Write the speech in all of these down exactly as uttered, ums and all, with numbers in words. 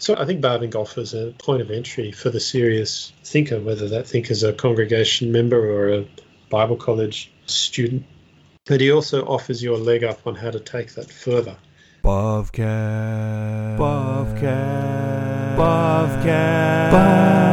So I think Bavinck offers a point of entry for the serious thinker, whether that thinker's a congregation member or a Bible college student. But he also offers you a leg up on how to take that further. Bobcast. Bobcast. Bobcast. Bobcast.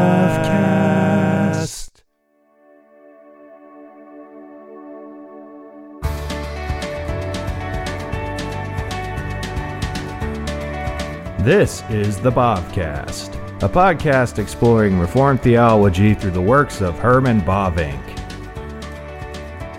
This is the Bobcast, a podcast exploring Reformed theology through the works of Herman Bavinck.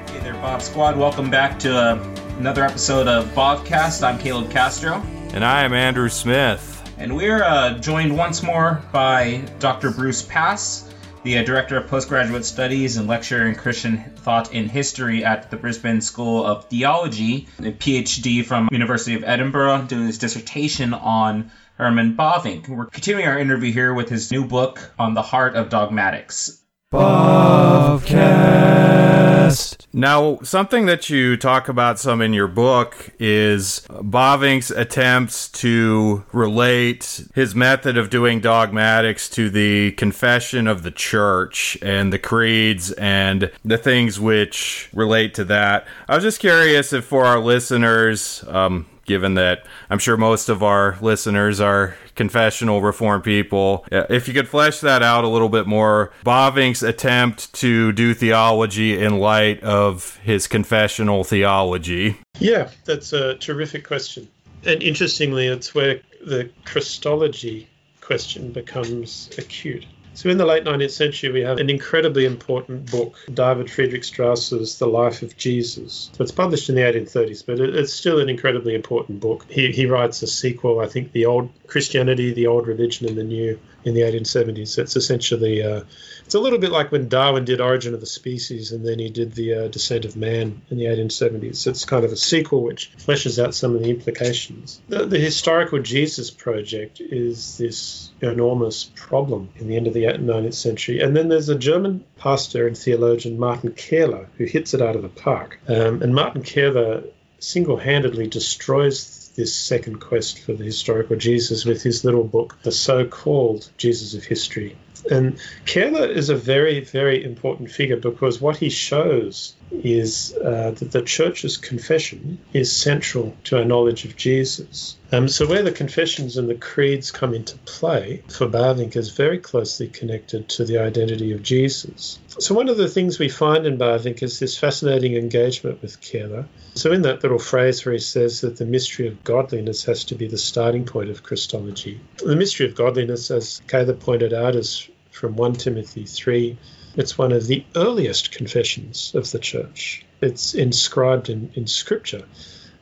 Hey there, Bob Squad. Welcome back to Uh... another episode of Bobcast. I'm Caleb Castro. And I am Andrew Smith. And we're uh, joined once more by Doctor Bruce Pass, the uh, Director of Postgraduate Studies and Lecturer in Christian Thought and History at the Brisbane School of Theology, a PhD from University of Edinburgh, doing his dissertation on Herman Bavinck. We're continuing our interview here with his new book, On the Heart of Dogmatics. Bobcast. Now, something that you talk about some in your book is Bavinck's attempts to relate his method of doing dogmatics to the confession of the church and the creeds and the things which relate to that. I was just curious if for our listeners, um, given that I'm sure most of our listeners are confessional Reformed people, if you could flesh that out a little bit more, Bavinck's attempt to do theology in light of his confessional theology. Yeah, that's a terrific question. And interestingly, it's where the Christology question becomes acute. So in the late nineteenth century, we have an incredibly important book, David Friedrich Strauss's The Life of Jesus. So it's published in the eighteen thirties, but it's still an incredibly important book. He he writes a sequel, I think, The Old Christianity, The Old Religion, and The New in the eighteen seventies. So it's essentially, uh, it's a little bit like when Darwin did Origin of the Species, and then he did the uh, Descent of Man in the eighteen seventies. So it's kind of a sequel which fleshes out some of the implications. The, the historical Jesus project is this enormous problem in the end of the nineteenth century. And then there's a German pastor and theologian, Martin Kähler, who hits it out of the park. Um, and Martin Kähler single-handedly destroys this second quest for the historical Jesus with his little book, The So-Called Jesus of History. And Kähler is a very, very important figure because what he shows is uh, that the church's confession is central to our knowledge of Jesus. Um, so where the confessions and the creeds come into play for Bavinck is very closely connected to the identity of Jesus. So one of the things we find in Bavinck is this fascinating engagement with Kähler. So in that little phrase where he says that the mystery of godliness has to be the starting point of Christology. The mystery of godliness, as Kähler pointed out, is from First Timothy three. It's one of the earliest confessions of the church. It's inscribed in, in Scripture.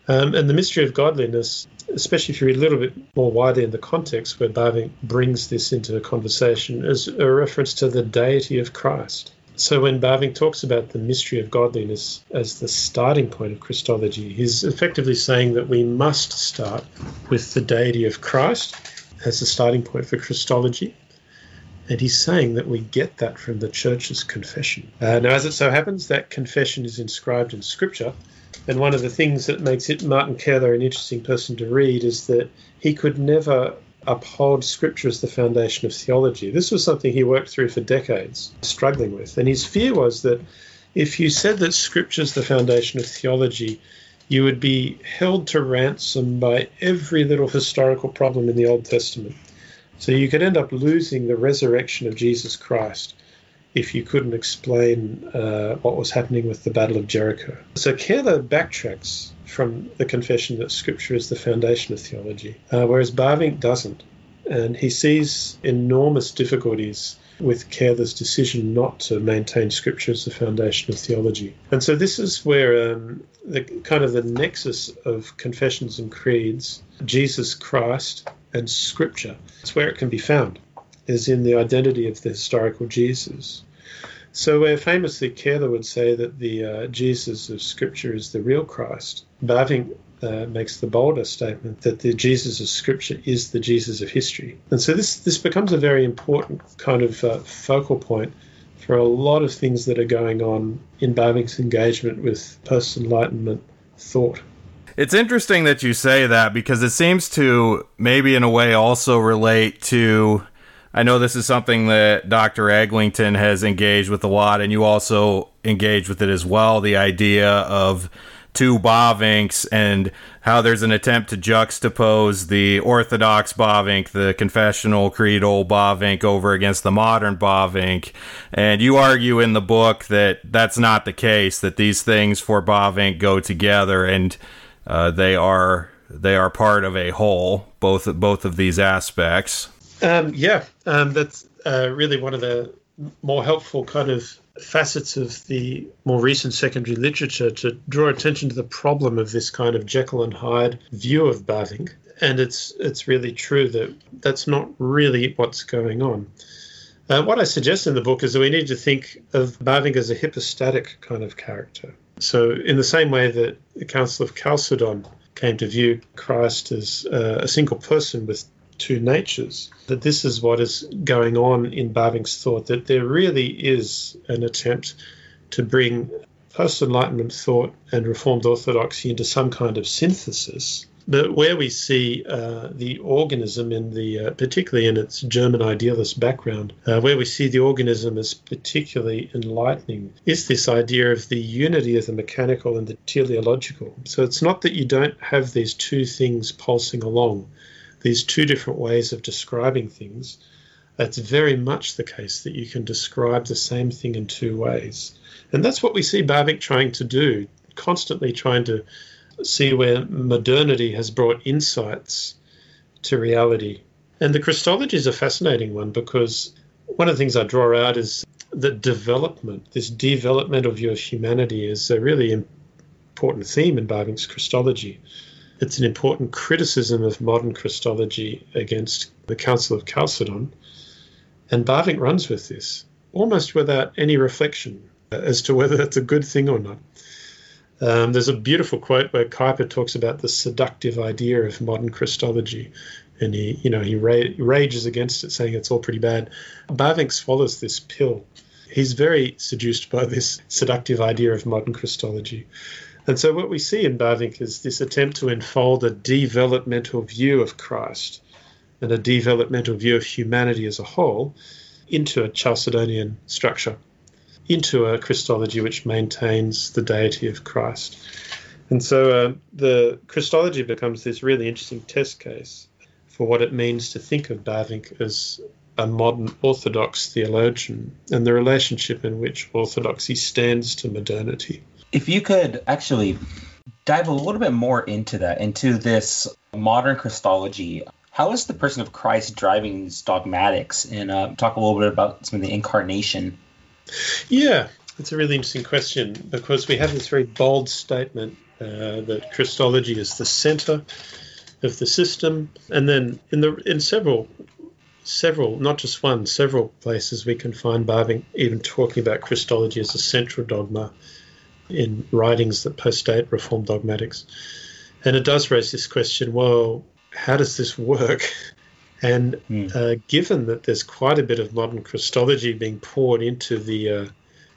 Um, and the mystery of godliness, especially if you read a little bit more widely in the context where Bavinck brings this into conversation, is a reference to the deity of Christ. So when Bavinck talks about the mystery of godliness as the starting point of Christology, he's effectively saying that we must start with the deity of Christ as the starting point for Christology. And he's saying that we get that from the church's confession. Uh, now, as it so happens, that confession is inscribed in Scripture. And one of the things that makes it Martin Kähler an interesting person to read is that he could never uphold Scripture as the foundation of theology. This was something he worked through for decades, struggling with. And his fear was that if you said that Scripture is the foundation of theology, you would be held to ransom by every little historical problem in the Old Testament. So you could end up losing the resurrection of Jesus Christ if you couldn't explain uh, what was happening with the Battle of Jericho. So Kähler backtracks from the confession that Scripture is the foundation of theology, uh, whereas Bavinck doesn't. And he sees enormous difficulties with Kähler's decision not to maintain Scripture as the foundation of theology. And so this is where um, the kind of the nexus of confessions and creeds, Jesus Christ and Scripture, it's where it can be found, is in the identity of the historical Jesus. So where famously Kähler would say that the uh, Jesus of Scripture is the real Christ, Bavinck Uh, makes the bolder statement that the Jesus of Scripture is the Jesus of history. And so this, this becomes a very important kind of uh, focal point for a lot of things that are going on in Bavinck's engagement with post-Enlightenment thought. It's interesting that you say that, because it seems to maybe in a way also relate to, I know this is something that Doctor Eglinton has engaged with a lot, and you also engage with it as well, the idea of two Bavincks and how there's an attempt to juxtapose the Orthodox Bavinck, the confessional creedal Bavinck, over against the modern Bavinck. And you argue in the book that that's not the case, that these things for Bavinck go together, and uh, they are they are part of a whole, both, both of these aspects. Um, yeah, um, that's uh, really one of the more helpful kind of facets of the more recent secondary literature to draw attention to the problem of this kind of Jekyll and Hyde view of Bavinck. And it's it's really true that that's not really what's going on. Uh, what I suggest in the book is that we need to think of Bavinck as a hypostatic kind of character. So in the same way that the Council of Chalcedon came to view Christ as uh, a single person with two natures, that this is what is going on in Bavinck's thought, that there really is an attempt to bring post-Enlightenment thought and Reformed orthodoxy into some kind of synthesis, but where we see uh, the organism in the, uh, particularly in its German idealist background, uh, where we see the organism as particularly enlightening is this idea of the unity of the mechanical and the teleological. So it's not that you don't have these two things pulsing along, these two different ways of describing things. That's very much the case, that you can describe the same thing in two ways. And that's what we see Bavinck trying to do, constantly trying to see where modernity has brought insights to reality. And the Christology is a fascinating one, because one of the things I draw out is the development, this developmental view of humanity is a really important theme in Bavinck's Christology. It's an important criticism of modern Christology against the Council of Chalcedon, and Bavinck runs with this almost without any reflection as to whether that's a good thing or not. Um, there's a beautiful quote where Kuyper talks about the seductive idea of modern Christology, and he, you know, he ra- rages against it, saying it's all pretty bad. Bavinck swallows this pill. He's very seduced by this seductive idea of modern Christology. And so what we see in Bavinck is this attempt to enfold a developmental view of Christ and a developmental view of humanity as a whole into a Chalcedonian structure, into a Christology which maintains the deity of Christ. And so uh, the Christology becomes this really interesting test case for what it means to think of Bavinck as a modern Orthodox theologian and the relationship in which orthodoxy stands to modernity. If you could actually dive a little bit more into that, into this modern Christology, how is the person of Christ driving these dogmatics? And uh, talk a little bit about some of the incarnation. Yeah, it's a really interesting question, because we have this very bold statement uh, that Christology is the center of the system. And then in the in several, several, not just one, several places we can find Bavinck even talking about Christology as a central dogma in writings that postdate Reformed dogmatics. And it does raise this question, well, how does this work? And mm. uh, given that there's quite a bit of modern Christology being poured into the uh,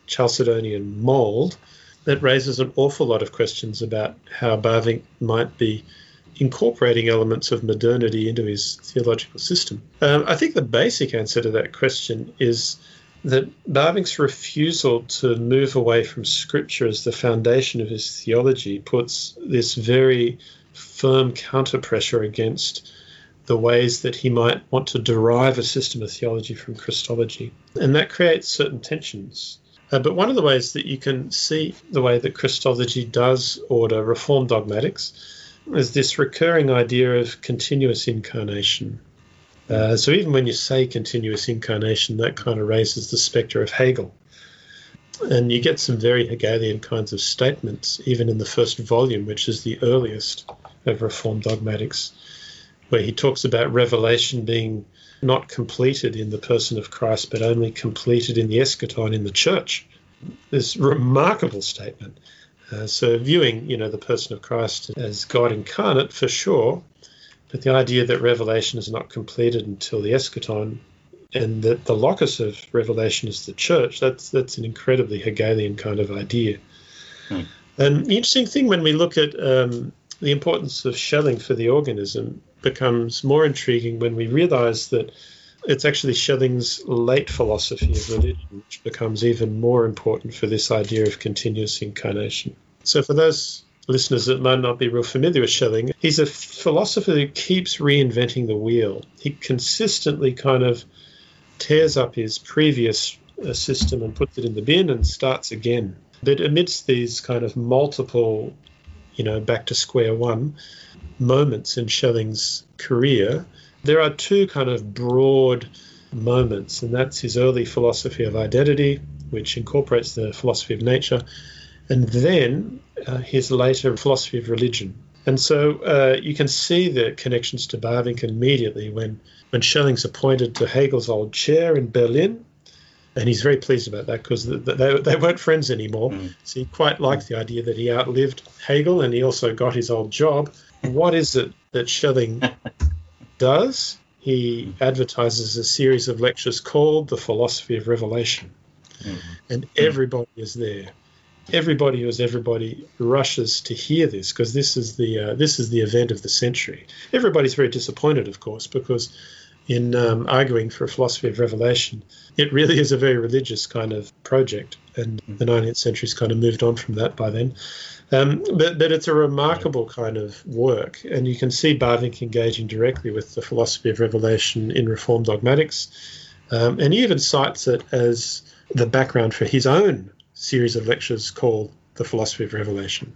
Chalcedonian mould, that raises an awful lot of questions about how Bavinck might be incorporating elements of modernity into his theological system. Um, I think the basic answer to that question is that Bavinck's refusal to move away from Scripture as the foundation of his theology puts this very firm counterpressure against the ways that he might want to derive a system of theology from Christology. And that creates certain tensions. Uh, but one of the ways that you can see the way that Christology does order Reformed dogmatics is this recurring idea of continuous incarnation. Uh, so even when you say continuous incarnation, that kind of raises the spectre of Hegel. And you get some very Hegelian kinds of statements, even in the first volume, which is the earliest of Reformed dogmatics, where he talks about revelation being not completed in the person of Christ, but only completed in the eschaton, in the church. This remarkable statement. Uh, so viewing, you know, the person of Christ as God incarnate, for sure, but the idea that revelation is not completed until the eschaton, and that the locus of revelation is the church, that's that's an incredibly Hegelian kind of idea. Hmm. And the interesting thing when we look at um, the importance of Schelling for the organism becomes more intriguing when we realize that it's actually Schelling's late philosophy of religion which becomes even more important for this idea of continuous incarnation. So for those listeners that might not be real familiar with Schelling, he's a philosopher who keeps reinventing the wheel. He consistently kind of tears up his previous system and puts it in the bin and starts again. But amidst these kind of multiple, you know, back to square one moments in Schelling's career, there are two kind of broad moments, and that's his early philosophy of identity, which incorporates the philosophy of nature, and then uh, his later philosophy of religion. And so uh, you can see the connections to Bavinck immediately when, when Schelling's appointed to Hegel's old chair in Berlin. And he's very pleased about that because the, the, they, they weren't friends anymore. Mm. So he quite liked the idea that he outlived Hegel and he also got his old job. What is it that Schelling does? He advertises a series of lectures called The Philosophy of Revelation. Mm. And everybody is there. Everybody who is everybody rushes to hear this because this is the uh, this is the event of the century. Everybody's very disappointed, of course, because in um, arguing for a philosophy of revelation, it really is a very religious kind of project, and the nineteenth century's kind of moved on from that by then. Um, but, but it's a remarkable kind of work, and you can see Bavinck engaging directly with the philosophy of revelation in Reformed Dogmatics, um, and he even cites it as the background for his own series of lectures called The Philosophy of Revelation.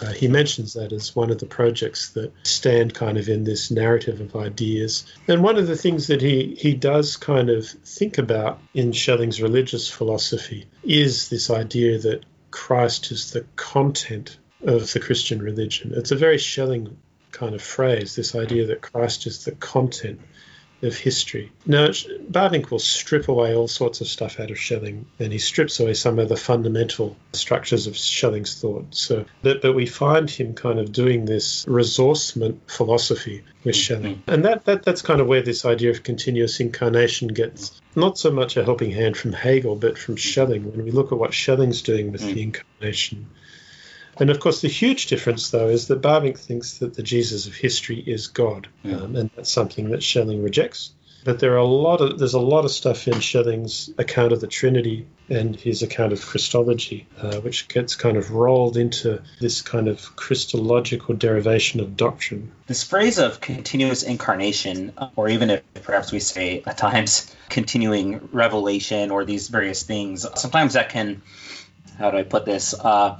Uh, he mentions that as one of the projects that stand kind of in this narrative of ideas. And one of the things that he, he does kind of think about in Schelling's religious philosophy is this idea that Christ is the content of the Christian religion. It's a very Schelling kind of phrase, this idea that Christ is the content of history. Now, Bavinck will strip away all sorts of stuff out of Schelling, and he strips away some of the fundamental structures of Schelling's thought. So, but, but we find him kind of doing this resourcement philosophy with Schelling. And that, that that's kind of where this idea of continuous incarnation gets not so much a helping hand from Hegel, but from Schelling, when we look at what Schelling's doing with the incarnation. And, of course, the huge difference, though, is that Bavinck thinks that the Jesus of history is God, yeah. um, and that's something that Schelling rejects. But there are a lot of, there's a lot of stuff in Schelling's account of the Trinity and his account of Christology, uh, which gets kind of rolled into this kind of Christological derivation of doctrine. This phrase of continuous incarnation, or even if perhaps we say at times continuing revelation or these various things, sometimes that can, how do I put this, uh,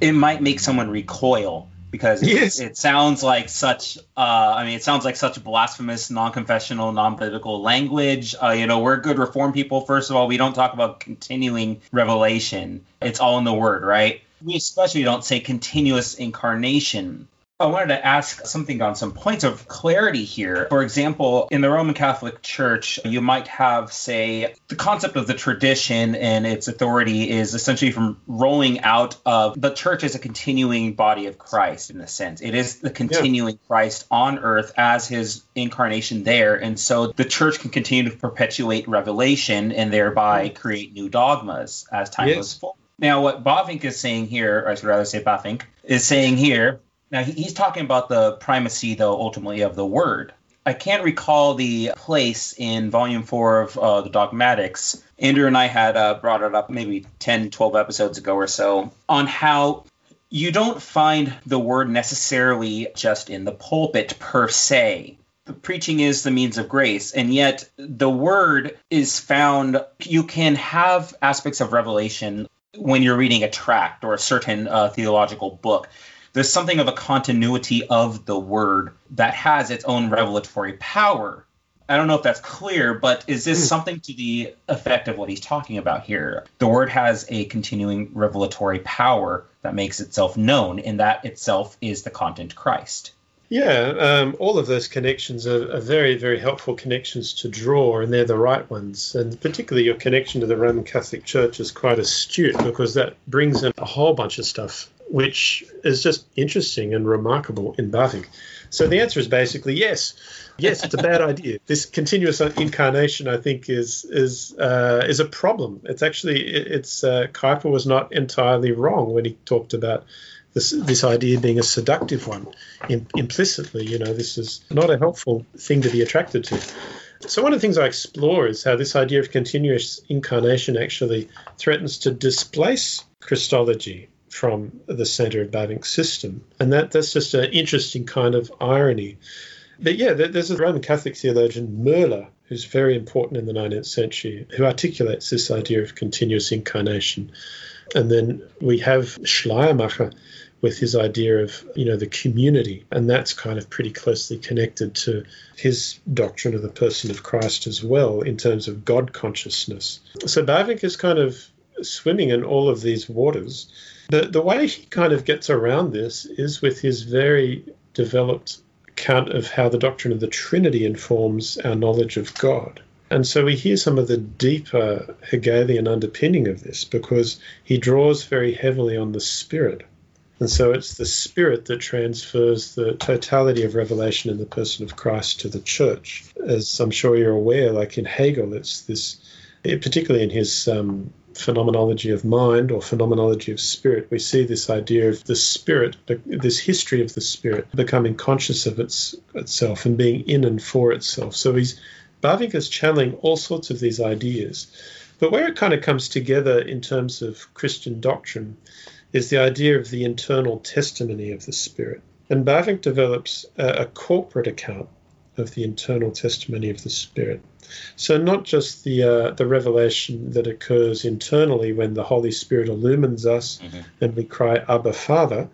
it might make someone recoil because yes. it, it sounds like such. Uh, I mean, it sounds like such blasphemous, non-confessional, non-biblical language. Uh, you know, we're good Reformed people. First of all, we don't talk about continuing revelation. It's all in the Word, right? We especially don't say continuous incarnation. I wanted to ask something on some points of clarity here. For example, in the Roman Catholic Church, you might have, say, the concept of the tradition and its authority is essentially from rolling out of the church as a continuing body of Christ, in a sense. It is the continuing yeah. Christ on earth as his incarnation there. And so the church can continue to perpetuate revelation and thereby create new dogmas as time yes. goes forward. Now, what Bavinck is saying here, or I should rather say Bavinck, is saying here, now, he's talking about the primacy, though, ultimately, of the Word. I can't recall the place in Volume four of uh, the Dogmatics. Andrew and I had uh, brought it up maybe ten, twelve episodes ago or so on how you don't find the Word necessarily just in the pulpit per se. The preaching is the means of grace, and yet the Word is found. You can have aspects of revelation when you're reading a tract or a certain uh, theological book. There's something of a continuity of the Word that has its own revelatory power. I don't know if that's clear, but is this mm. something to the effect of what he's talking about here? The Word has a continuing revelatory power that makes itself known, and that itself is the content Christ. Yeah, um, all of those connections are, are very, very helpful connections to draw, and they're the right ones. And particularly your connection to the Roman Catholic Church is quite astute because that brings in a whole bunch of stuff, which is just interesting and remarkable in Bavinck. So the answer is basically yes. Yes, it's a bad idea. This continuous incarnation, I think, is is uh, is a problem. It's actually, it's uh, Kuyper was not entirely wrong when he talked about this, this idea being a seductive one. Im- implicitly, you know, this is not a helpful thing to be attracted to. So one of the things I explore is how this idea of continuous incarnation actually threatens to displace Christology from the centre of Bavinck's system. And that, that's just an interesting kind of irony. But yeah, there's a Roman Catholic theologian, Möhler, who's very important in the nineteenth century, who articulates this idea of continuous incarnation. And then we have Schleiermacher with his idea of, you know, the community, and that's kind of pretty closely connected to his doctrine of the person of Christ as well in terms of God consciousness. So Bavinck is kind of swimming in all of these waters. The, the way he kind of gets around this is with his very developed account of how the doctrine of the Trinity informs our knowledge of God. And so we hear some of the deeper Hegelian underpinning of this, because he draws very heavily on the Spirit. And so it's the Spirit that transfers the totality of revelation in the person of Christ to the Church. As I'm sure you're aware, like in Hegel, it's this, it, particularly in his um, phenomenology of mind or phenomenology of spirit, we see this idea of the Spirit, this history of the Spirit, becoming conscious of its, itself and being in and for itself. So he's, Bavinck is channeling all sorts of these ideas. But where it kind of comes together in terms of Christian doctrine is the idea of the internal testimony of the Spirit. And Bavinck develops a, a corporate account of the internal testimony of the Spirit. So not just the uh, the revelation that occurs internally when the Holy Spirit illumines us mm-hmm. and we cry, Abba, Father,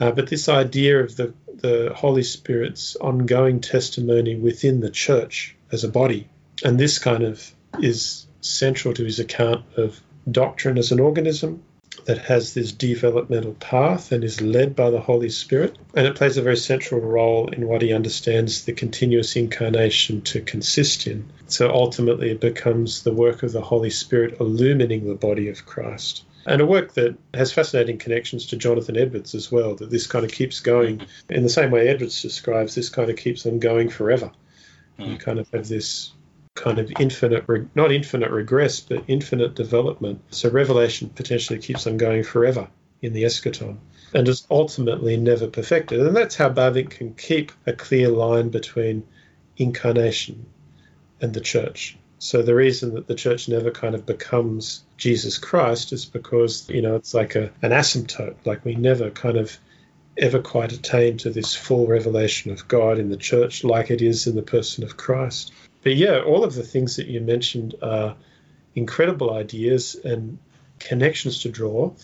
uh, but this idea of the, the Holy Spirit's ongoing testimony within the Church as a body. And this kind of is central to his account of doctrine as an organism that has this developmental path and is led by the Holy Spirit. And it plays a very central role in what he understands the continuous incarnation to consist in. So ultimately it becomes the work of the Holy Spirit illumining the body of Christ. And a work that has fascinating connections to Jonathan Edwards as well, that this kind of keeps going. In the same way Edwards describes, this kind of keeps them going forever. You kind of have this kind of infinite, not infinite regress, but infinite development. So revelation potentially keeps on going forever in the eschaton and is ultimately never perfected. And that's how Bavinck can keep a clear line between incarnation and the Church. So the reason that the Church never kind of becomes Jesus Christ is because, you know, it's like a, an asymptote, like we never kind of ever quite attain to this full revelation of God in the Church like it is in the person of Christ. But yeah, all of the things that you mentioned are incredible ideas and connections to draw.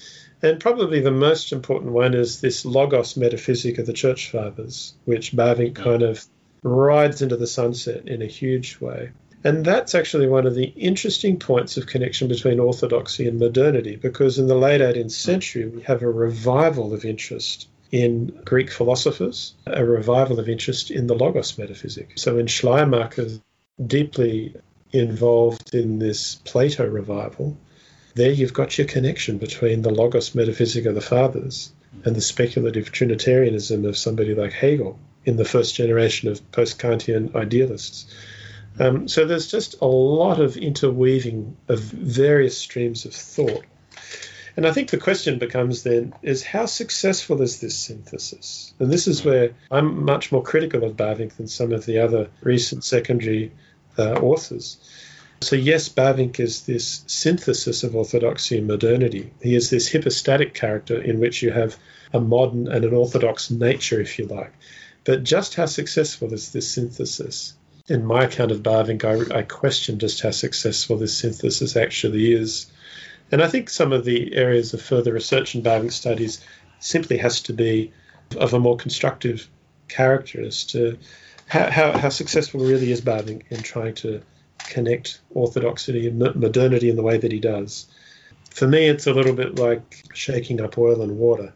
And probably the most important one is this Logos metaphysic of the Church Fathers, which Bavinck kind of rides into the sunset in a huge way. And that's actually one of the interesting points of connection between orthodoxy and modernity, because in the late eighteenth century, we have a revival of interest in Greek philosophers, a revival of interest in the Logos metaphysic. So in Schleiermacher, deeply involved in this Plato revival, there you've got your connection between the Logos metaphysic of the Fathers and the speculative Trinitarianism of somebody like Hegel in the first generation of post-Kantian idealists. Um, so there's just a lot of interweaving of various streams of thought. And I think the question becomes then is how successful is this synthesis? And this is where I'm much more critical of Bavinck than some of the other recent secondary uh, authors. So yes, Bavinck is this synthesis of orthodoxy and modernity. He is this hypostatic character in which you have a modern and an orthodox nature, if you like. But just how successful is this synthesis? In my account of Bavinck, I, I question just how successful this synthesis actually is. And I think some of the areas of further research in Bavinck studies simply has to be of a more constructive character as to how, how, how successful really is Bavinck in trying to connect orthodoxy and modernity in the way that he does. For me, it's a little bit like shaking up oil and water,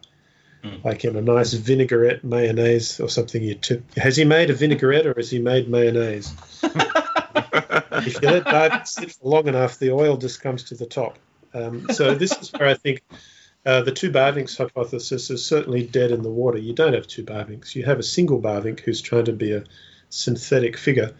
mm. like in a nice vinaigrette mayonnaise or something you tip. Has he made a vinaigrette or has he made mayonnaise? If you let Bavinck sit for long enough, the oil just comes to the top. Um, so this is where I think uh, the two Bavinck's hypothesis is certainly dead in the water. You don't have two Bavinck's. You have a single Bavinck who's trying to be a synthetic figure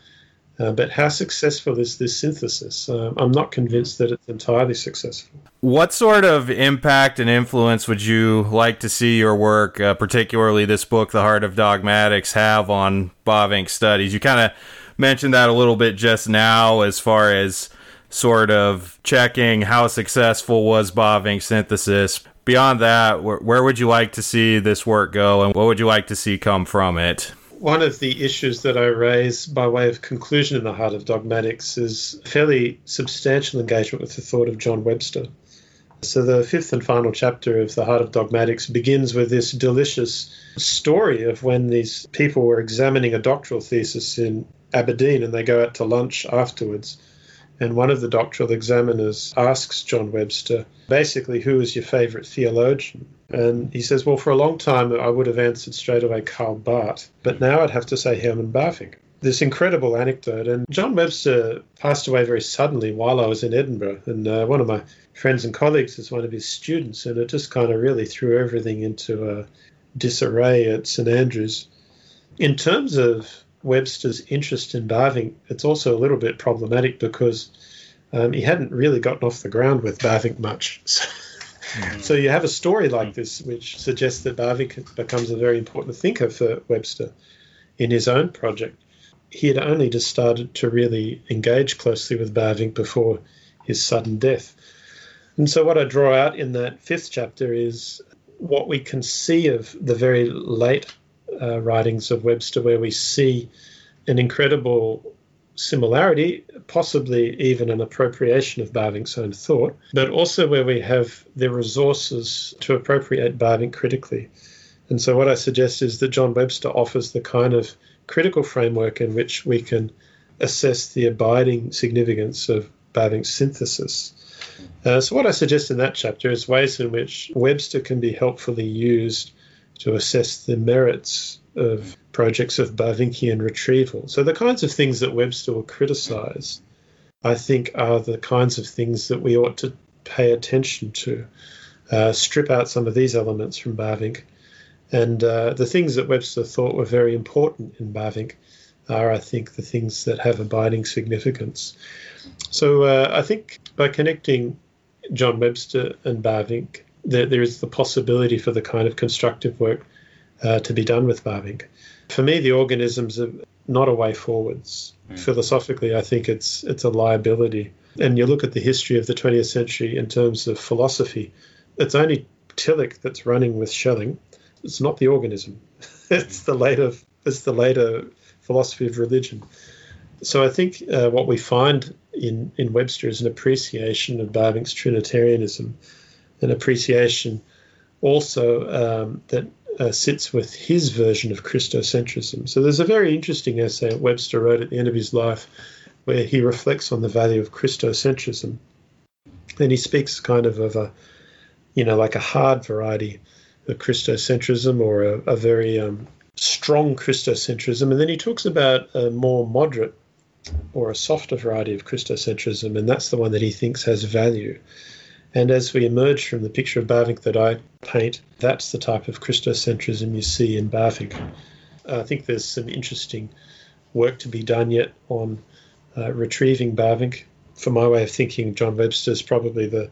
Uh, but how successful is this synthesis? Uh, I'm not convinced that it's entirely successful. What sort of impact and influence would you like to see your work, uh, particularly this book, The Heart of Dogmatics, have on Bavinck's studies? You kind of mentioned that a little bit just now as far as sort of checking how successful was Bavinck's synthesis. Beyond that, wh- where would you like to see this work go, and what would you like to see come from it? One of the issues that I raise by way of conclusion in The Heart of Dogmatics is fairly substantial engagement with the thought of John Webster. So the fifth and final chapter of The Heart of Dogmatics begins with this delicious story of when these people were examining a doctoral thesis in Aberdeen, and they go out to lunch afterwards. And one of the doctoral examiners asks John Webster, basically, who is your favorite theologian? And he says, well, for a long time, I would have answered straight away Karl Barth, but now I'd have to say Herman Bavinck. This incredible anecdote. And John Webster passed away very suddenly while I was in Edinburgh. And uh, one of my friends and colleagues is one of his students, and it just kind of really threw everything into a disarray at Saint Andrews. In terms of Webster's interest in Bavinck, it's also a little bit problematic because um, he hadn't really gotten off the ground with Bavinck much. So, mm-hmm. so you have a story like this which suggests that Bavinck becomes a very important thinker for Webster in his own project. He had only just started to really engage closely with Bavinck before his sudden death. And so what I draw out in that fifth chapter is what we can see of the very late Uh, writings of Webster, where we see an incredible similarity, possibly even an appropriation of Bavinck's own thought, but also where we have the resources to appropriate Bavinck critically. And so what I suggest is that John Webster offers the kind of critical framework in which we can assess the abiding significance of Bavinck's synthesis. Uh, so what I suggest in that chapter is ways in which Webster can be helpfully used to assess the merits of projects of Bavinckian retrieval. So the kinds of things that Webster will criticize, I think, are the kinds of things that we ought to pay attention to. Uh, strip out some of these elements from Bavinck. And uh, the things that Webster thought were very important in Bavinck are, I think, the things that have abiding significance. So uh, I think by connecting John Webster and Bavinck, There, there is the possibility for the kind of constructive work uh, to be done with Bavinck. For me, the organisms are not a way forwards. Mm. Philosophically, I think it's it's a liability. And you look at the history of the twentieth century in terms of philosophy, it's only Tillich that's running with Schelling. It's not the organism. it's the later it's the later philosophy of religion. So I think uh, what we find in, in Webster is an appreciation of Bavinck's Trinitarianism, an appreciation also um, that uh, sits with his version of Christocentrism. So there's a very interesting essay Webster wrote at the end of his life where he reflects on the value of Christocentrism. And he speaks kind of of a, you know, like a hard variety of Christocentrism or a, a very um, strong Christocentrism. And then he talks about a more moderate or a softer variety of Christocentrism, and that's the one that he thinks has value. And as we emerge from the picture of Bavinck that I paint, that's the type of Christocentrism you see in Bavinck. I think there's some interesting work to be done yet on uh, retrieving Bavinck. For my way of thinking, John Webster's probably the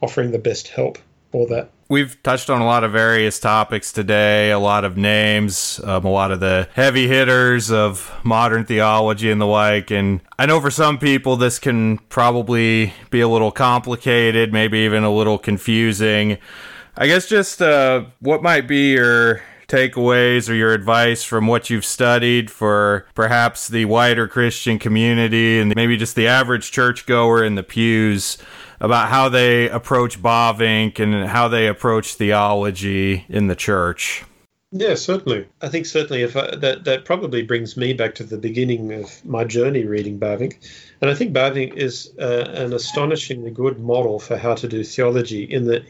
offering the best help for that. We've touched on a lot of various topics today, a lot of names, um, a lot of the heavy hitters of modern theology and the like. And I know for some people this can probably be a little complicated, maybe even a little confusing. I guess just uh, what might be your takeaways or your advice from what you've studied for perhaps the wider Christian community and maybe just the average churchgoer in the pews about how they approach Bavinck and how they approach theology in the church? Yeah, certainly. I think certainly if I, that, that probably brings me back to the beginning of my journey reading Bavinck. And I think Bavinck is uh, an astonishingly good model for how to do theology in that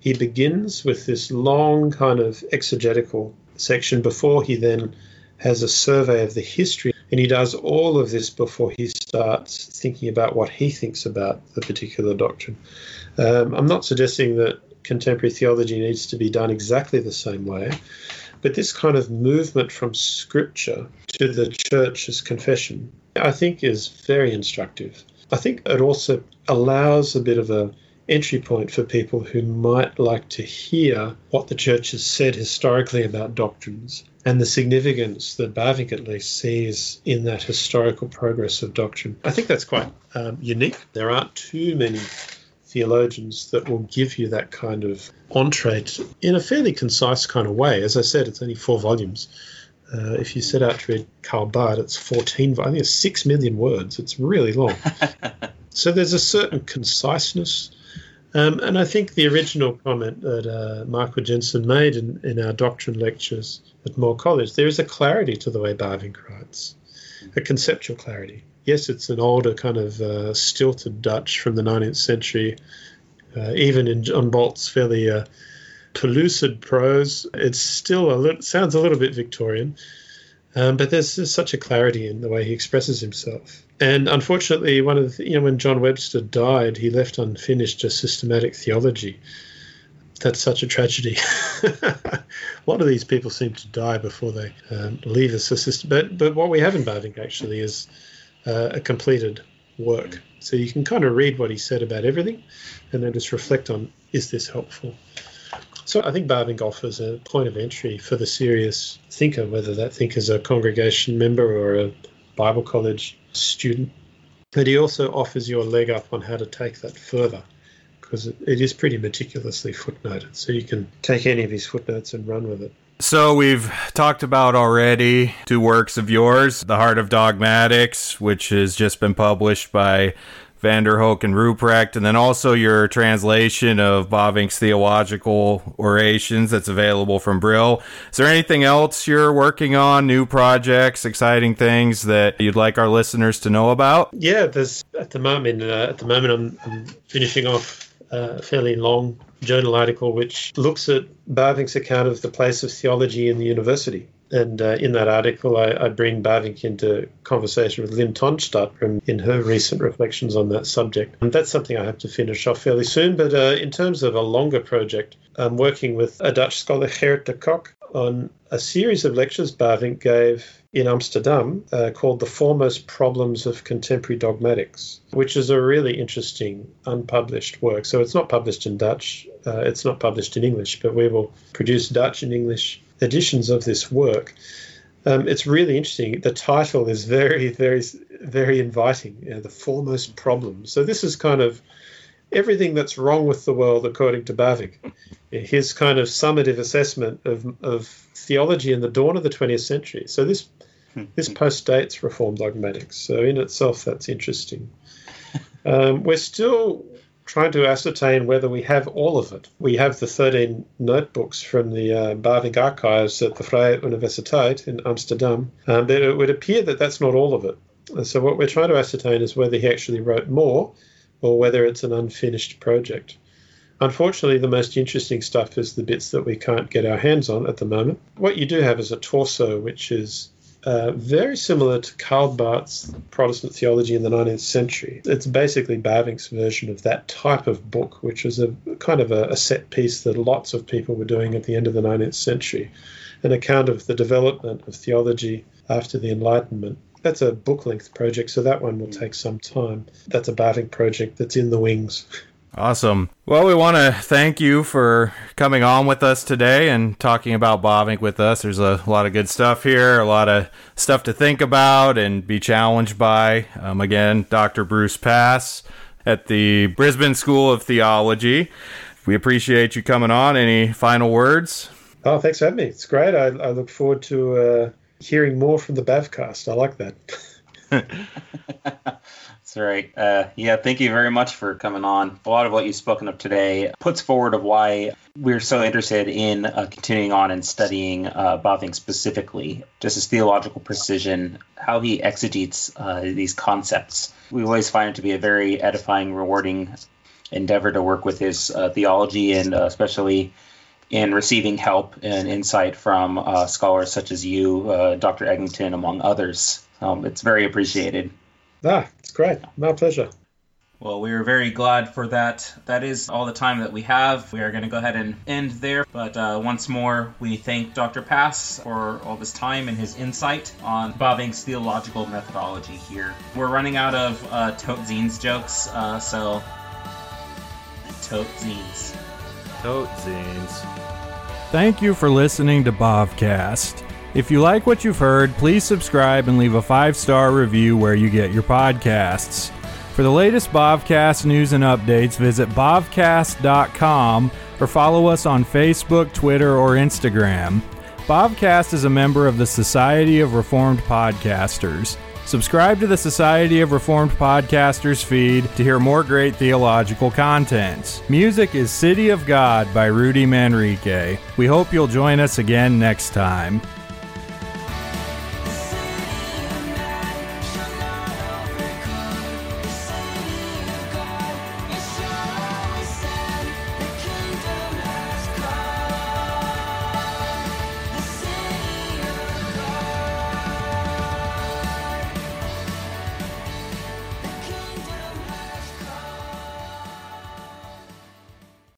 he begins with this long kind of exegetical section before he then has a survey of the history. And he does all of this before he starts thinking about what he thinks about the particular doctrine. Um, I'm not suggesting that contemporary theology needs to be done exactly the same way, But this kind of movement from Scripture to the Church's confession, I think, is very instructive. I think it also allows a bit of an entry point for people who might like to hear what the Church has said historically about doctrines and the significance that Bavinck at least sees in that historical progress of doctrine. I think that's quite um, unique. There aren't too many theologians that will give you that kind of entree to, in a fairly concise kind of way. As I said, it's only four volumes. Uh, if you set out to read Karl Barth, it's fourteen, I think it's six million words. It's really long. So there's a certain conciseness. Um, and I think the original comment that uh, Michael Jensen made in, in our doctrine lectures at Moore College, there is a clarity to the way Bavinck writes, a conceptual clarity. Yes, it's an older kind of uh, stilted Dutch from the nineteenth century. Uh, even in John Bolt's fairly uh, pellucid prose, it still a little, sounds a little bit Victorian. Um, but there's, there's such a clarity in the way he expresses himself. And unfortunately, one of the, you know, when John Webster died, he left unfinished a systematic theology. That's such a tragedy. A lot of these people seem to die before they um, leave us a system. But, but what we have in Bavinck actually is uh, a completed work. So you can kind of read what he said about everything and then just reflect on, is this helpful? So I think Bavinck offers a point of entry for the serious thinker, whether that thinker's a congregation member or a Bible college student. But he also offers you a leg up on how to take that further, because it, it is pretty meticulously footnoted. So you can take any of his footnotes and run with it. So we've talked about already two works of yours, The Heart of Dogmatics, which has just been published by Vanderhoek and Ruprecht, and then also your translation of Bavinck's Theological Orations that's available from Brill. Is there anything else you're working on, new projects, exciting things that you'd like our listeners to know about? Yeah, there's at the moment, uh, at the moment I'm, I'm finishing off a fairly long journal article which looks at Bavinck's account of the place of theology in the university. And uh, in that article, I, I bring Bavinck into conversation with Lim Tonstadt from, in her recent reflections on that subject. And that's something I have to finish off fairly soon. But uh, in terms of a longer project, I'm working with a Dutch scholar, Gerrit de Kock, on a series of lectures Bavinck gave in Amsterdam uh, called The Foremost Problems of Contemporary Dogmatics, which is a really interesting unpublished work. So it's not published in Dutch. Uh, it's not published in English, but we will produce Dutch and English editions of this work. Um, it's really interesting. The title is very, very, very inviting, you know, The Foremost Problems. So this is kind of everything that's wrong with the world, according to Bavinck. His kind of summative assessment of, of theology in the dawn of the twentieth century. So this this postdates Reformed Dogmatics. So in itself, that's interesting. Um, we're still trying to ascertain whether we have all of it. We have the thirteen notebooks from the uh, Bavinck archives at the Vrije Universiteit in Amsterdam, um, but it would appear that that's not all of it. And so what we're trying to ascertain is whether he actually wrote more or whether it's an unfinished project. Unfortunately, the most interesting stuff is the bits that we can't get our hands on at the moment. What you do have is a torso, which is Uh, very similar to Karl Barth's Protestant theology in the nineteenth century. It's basically Bavinck's version of that type of book, which was a kind of a, a set piece that lots of people were doing at the end of the nineteenth century, an account of the development of theology after the Enlightenment. That's a book-length project, so that one will take some time. That's a Bavinck project that's in the wings. Awesome. Well, we want to thank you for coming on with us today and talking about Bavinck with us. There's a lot of good stuff here, a lot of stuff to think about and be challenged by. Um, again, Doctor Bruce Pass at the Brisbane School of Theology. We appreciate you coming on. Any final words? Oh, thanks for having me. It's great. I, I look forward to uh, hearing more from the Bavcast. I like that. That's right. Uh, yeah, thank you very much for coming on. A lot of what you've spoken of today puts forward of why we're so interested in uh, continuing on and studying uh, Bavinck specifically, just his theological precision, how he exegetes uh, these concepts. We always find it to be a very edifying, rewarding endeavor to work with his uh, theology, and uh, especially in receiving help and insight from uh, scholars such as you, uh, Doctor Eglinton, among others. Um, it's very appreciated. Ah, it's great. My pleasure. Well, we are very glad for that. That is all the time that we have. We are going to go ahead and end there. But uh, once more, we thank Doctor Pass for all his time and his insight on Bavinck's theological methodology here. We're running out of uh, tote zines jokes, uh, so tote zines. Tote zines. Thank you for listening to Bobcast. If you like what you've heard, please subscribe and leave a five-star review where you get your podcasts. For the latest Bobcast news and updates, visit bobcast dot com or follow us on Facebook, Twitter, or Instagram. Bobcast is a member of the Society of Reformed Podcasters. Subscribe to the Society of Reformed Podcasters feed to hear more great theological content. Music is City of God by Rudy Manrique. We hope you'll join us again next time.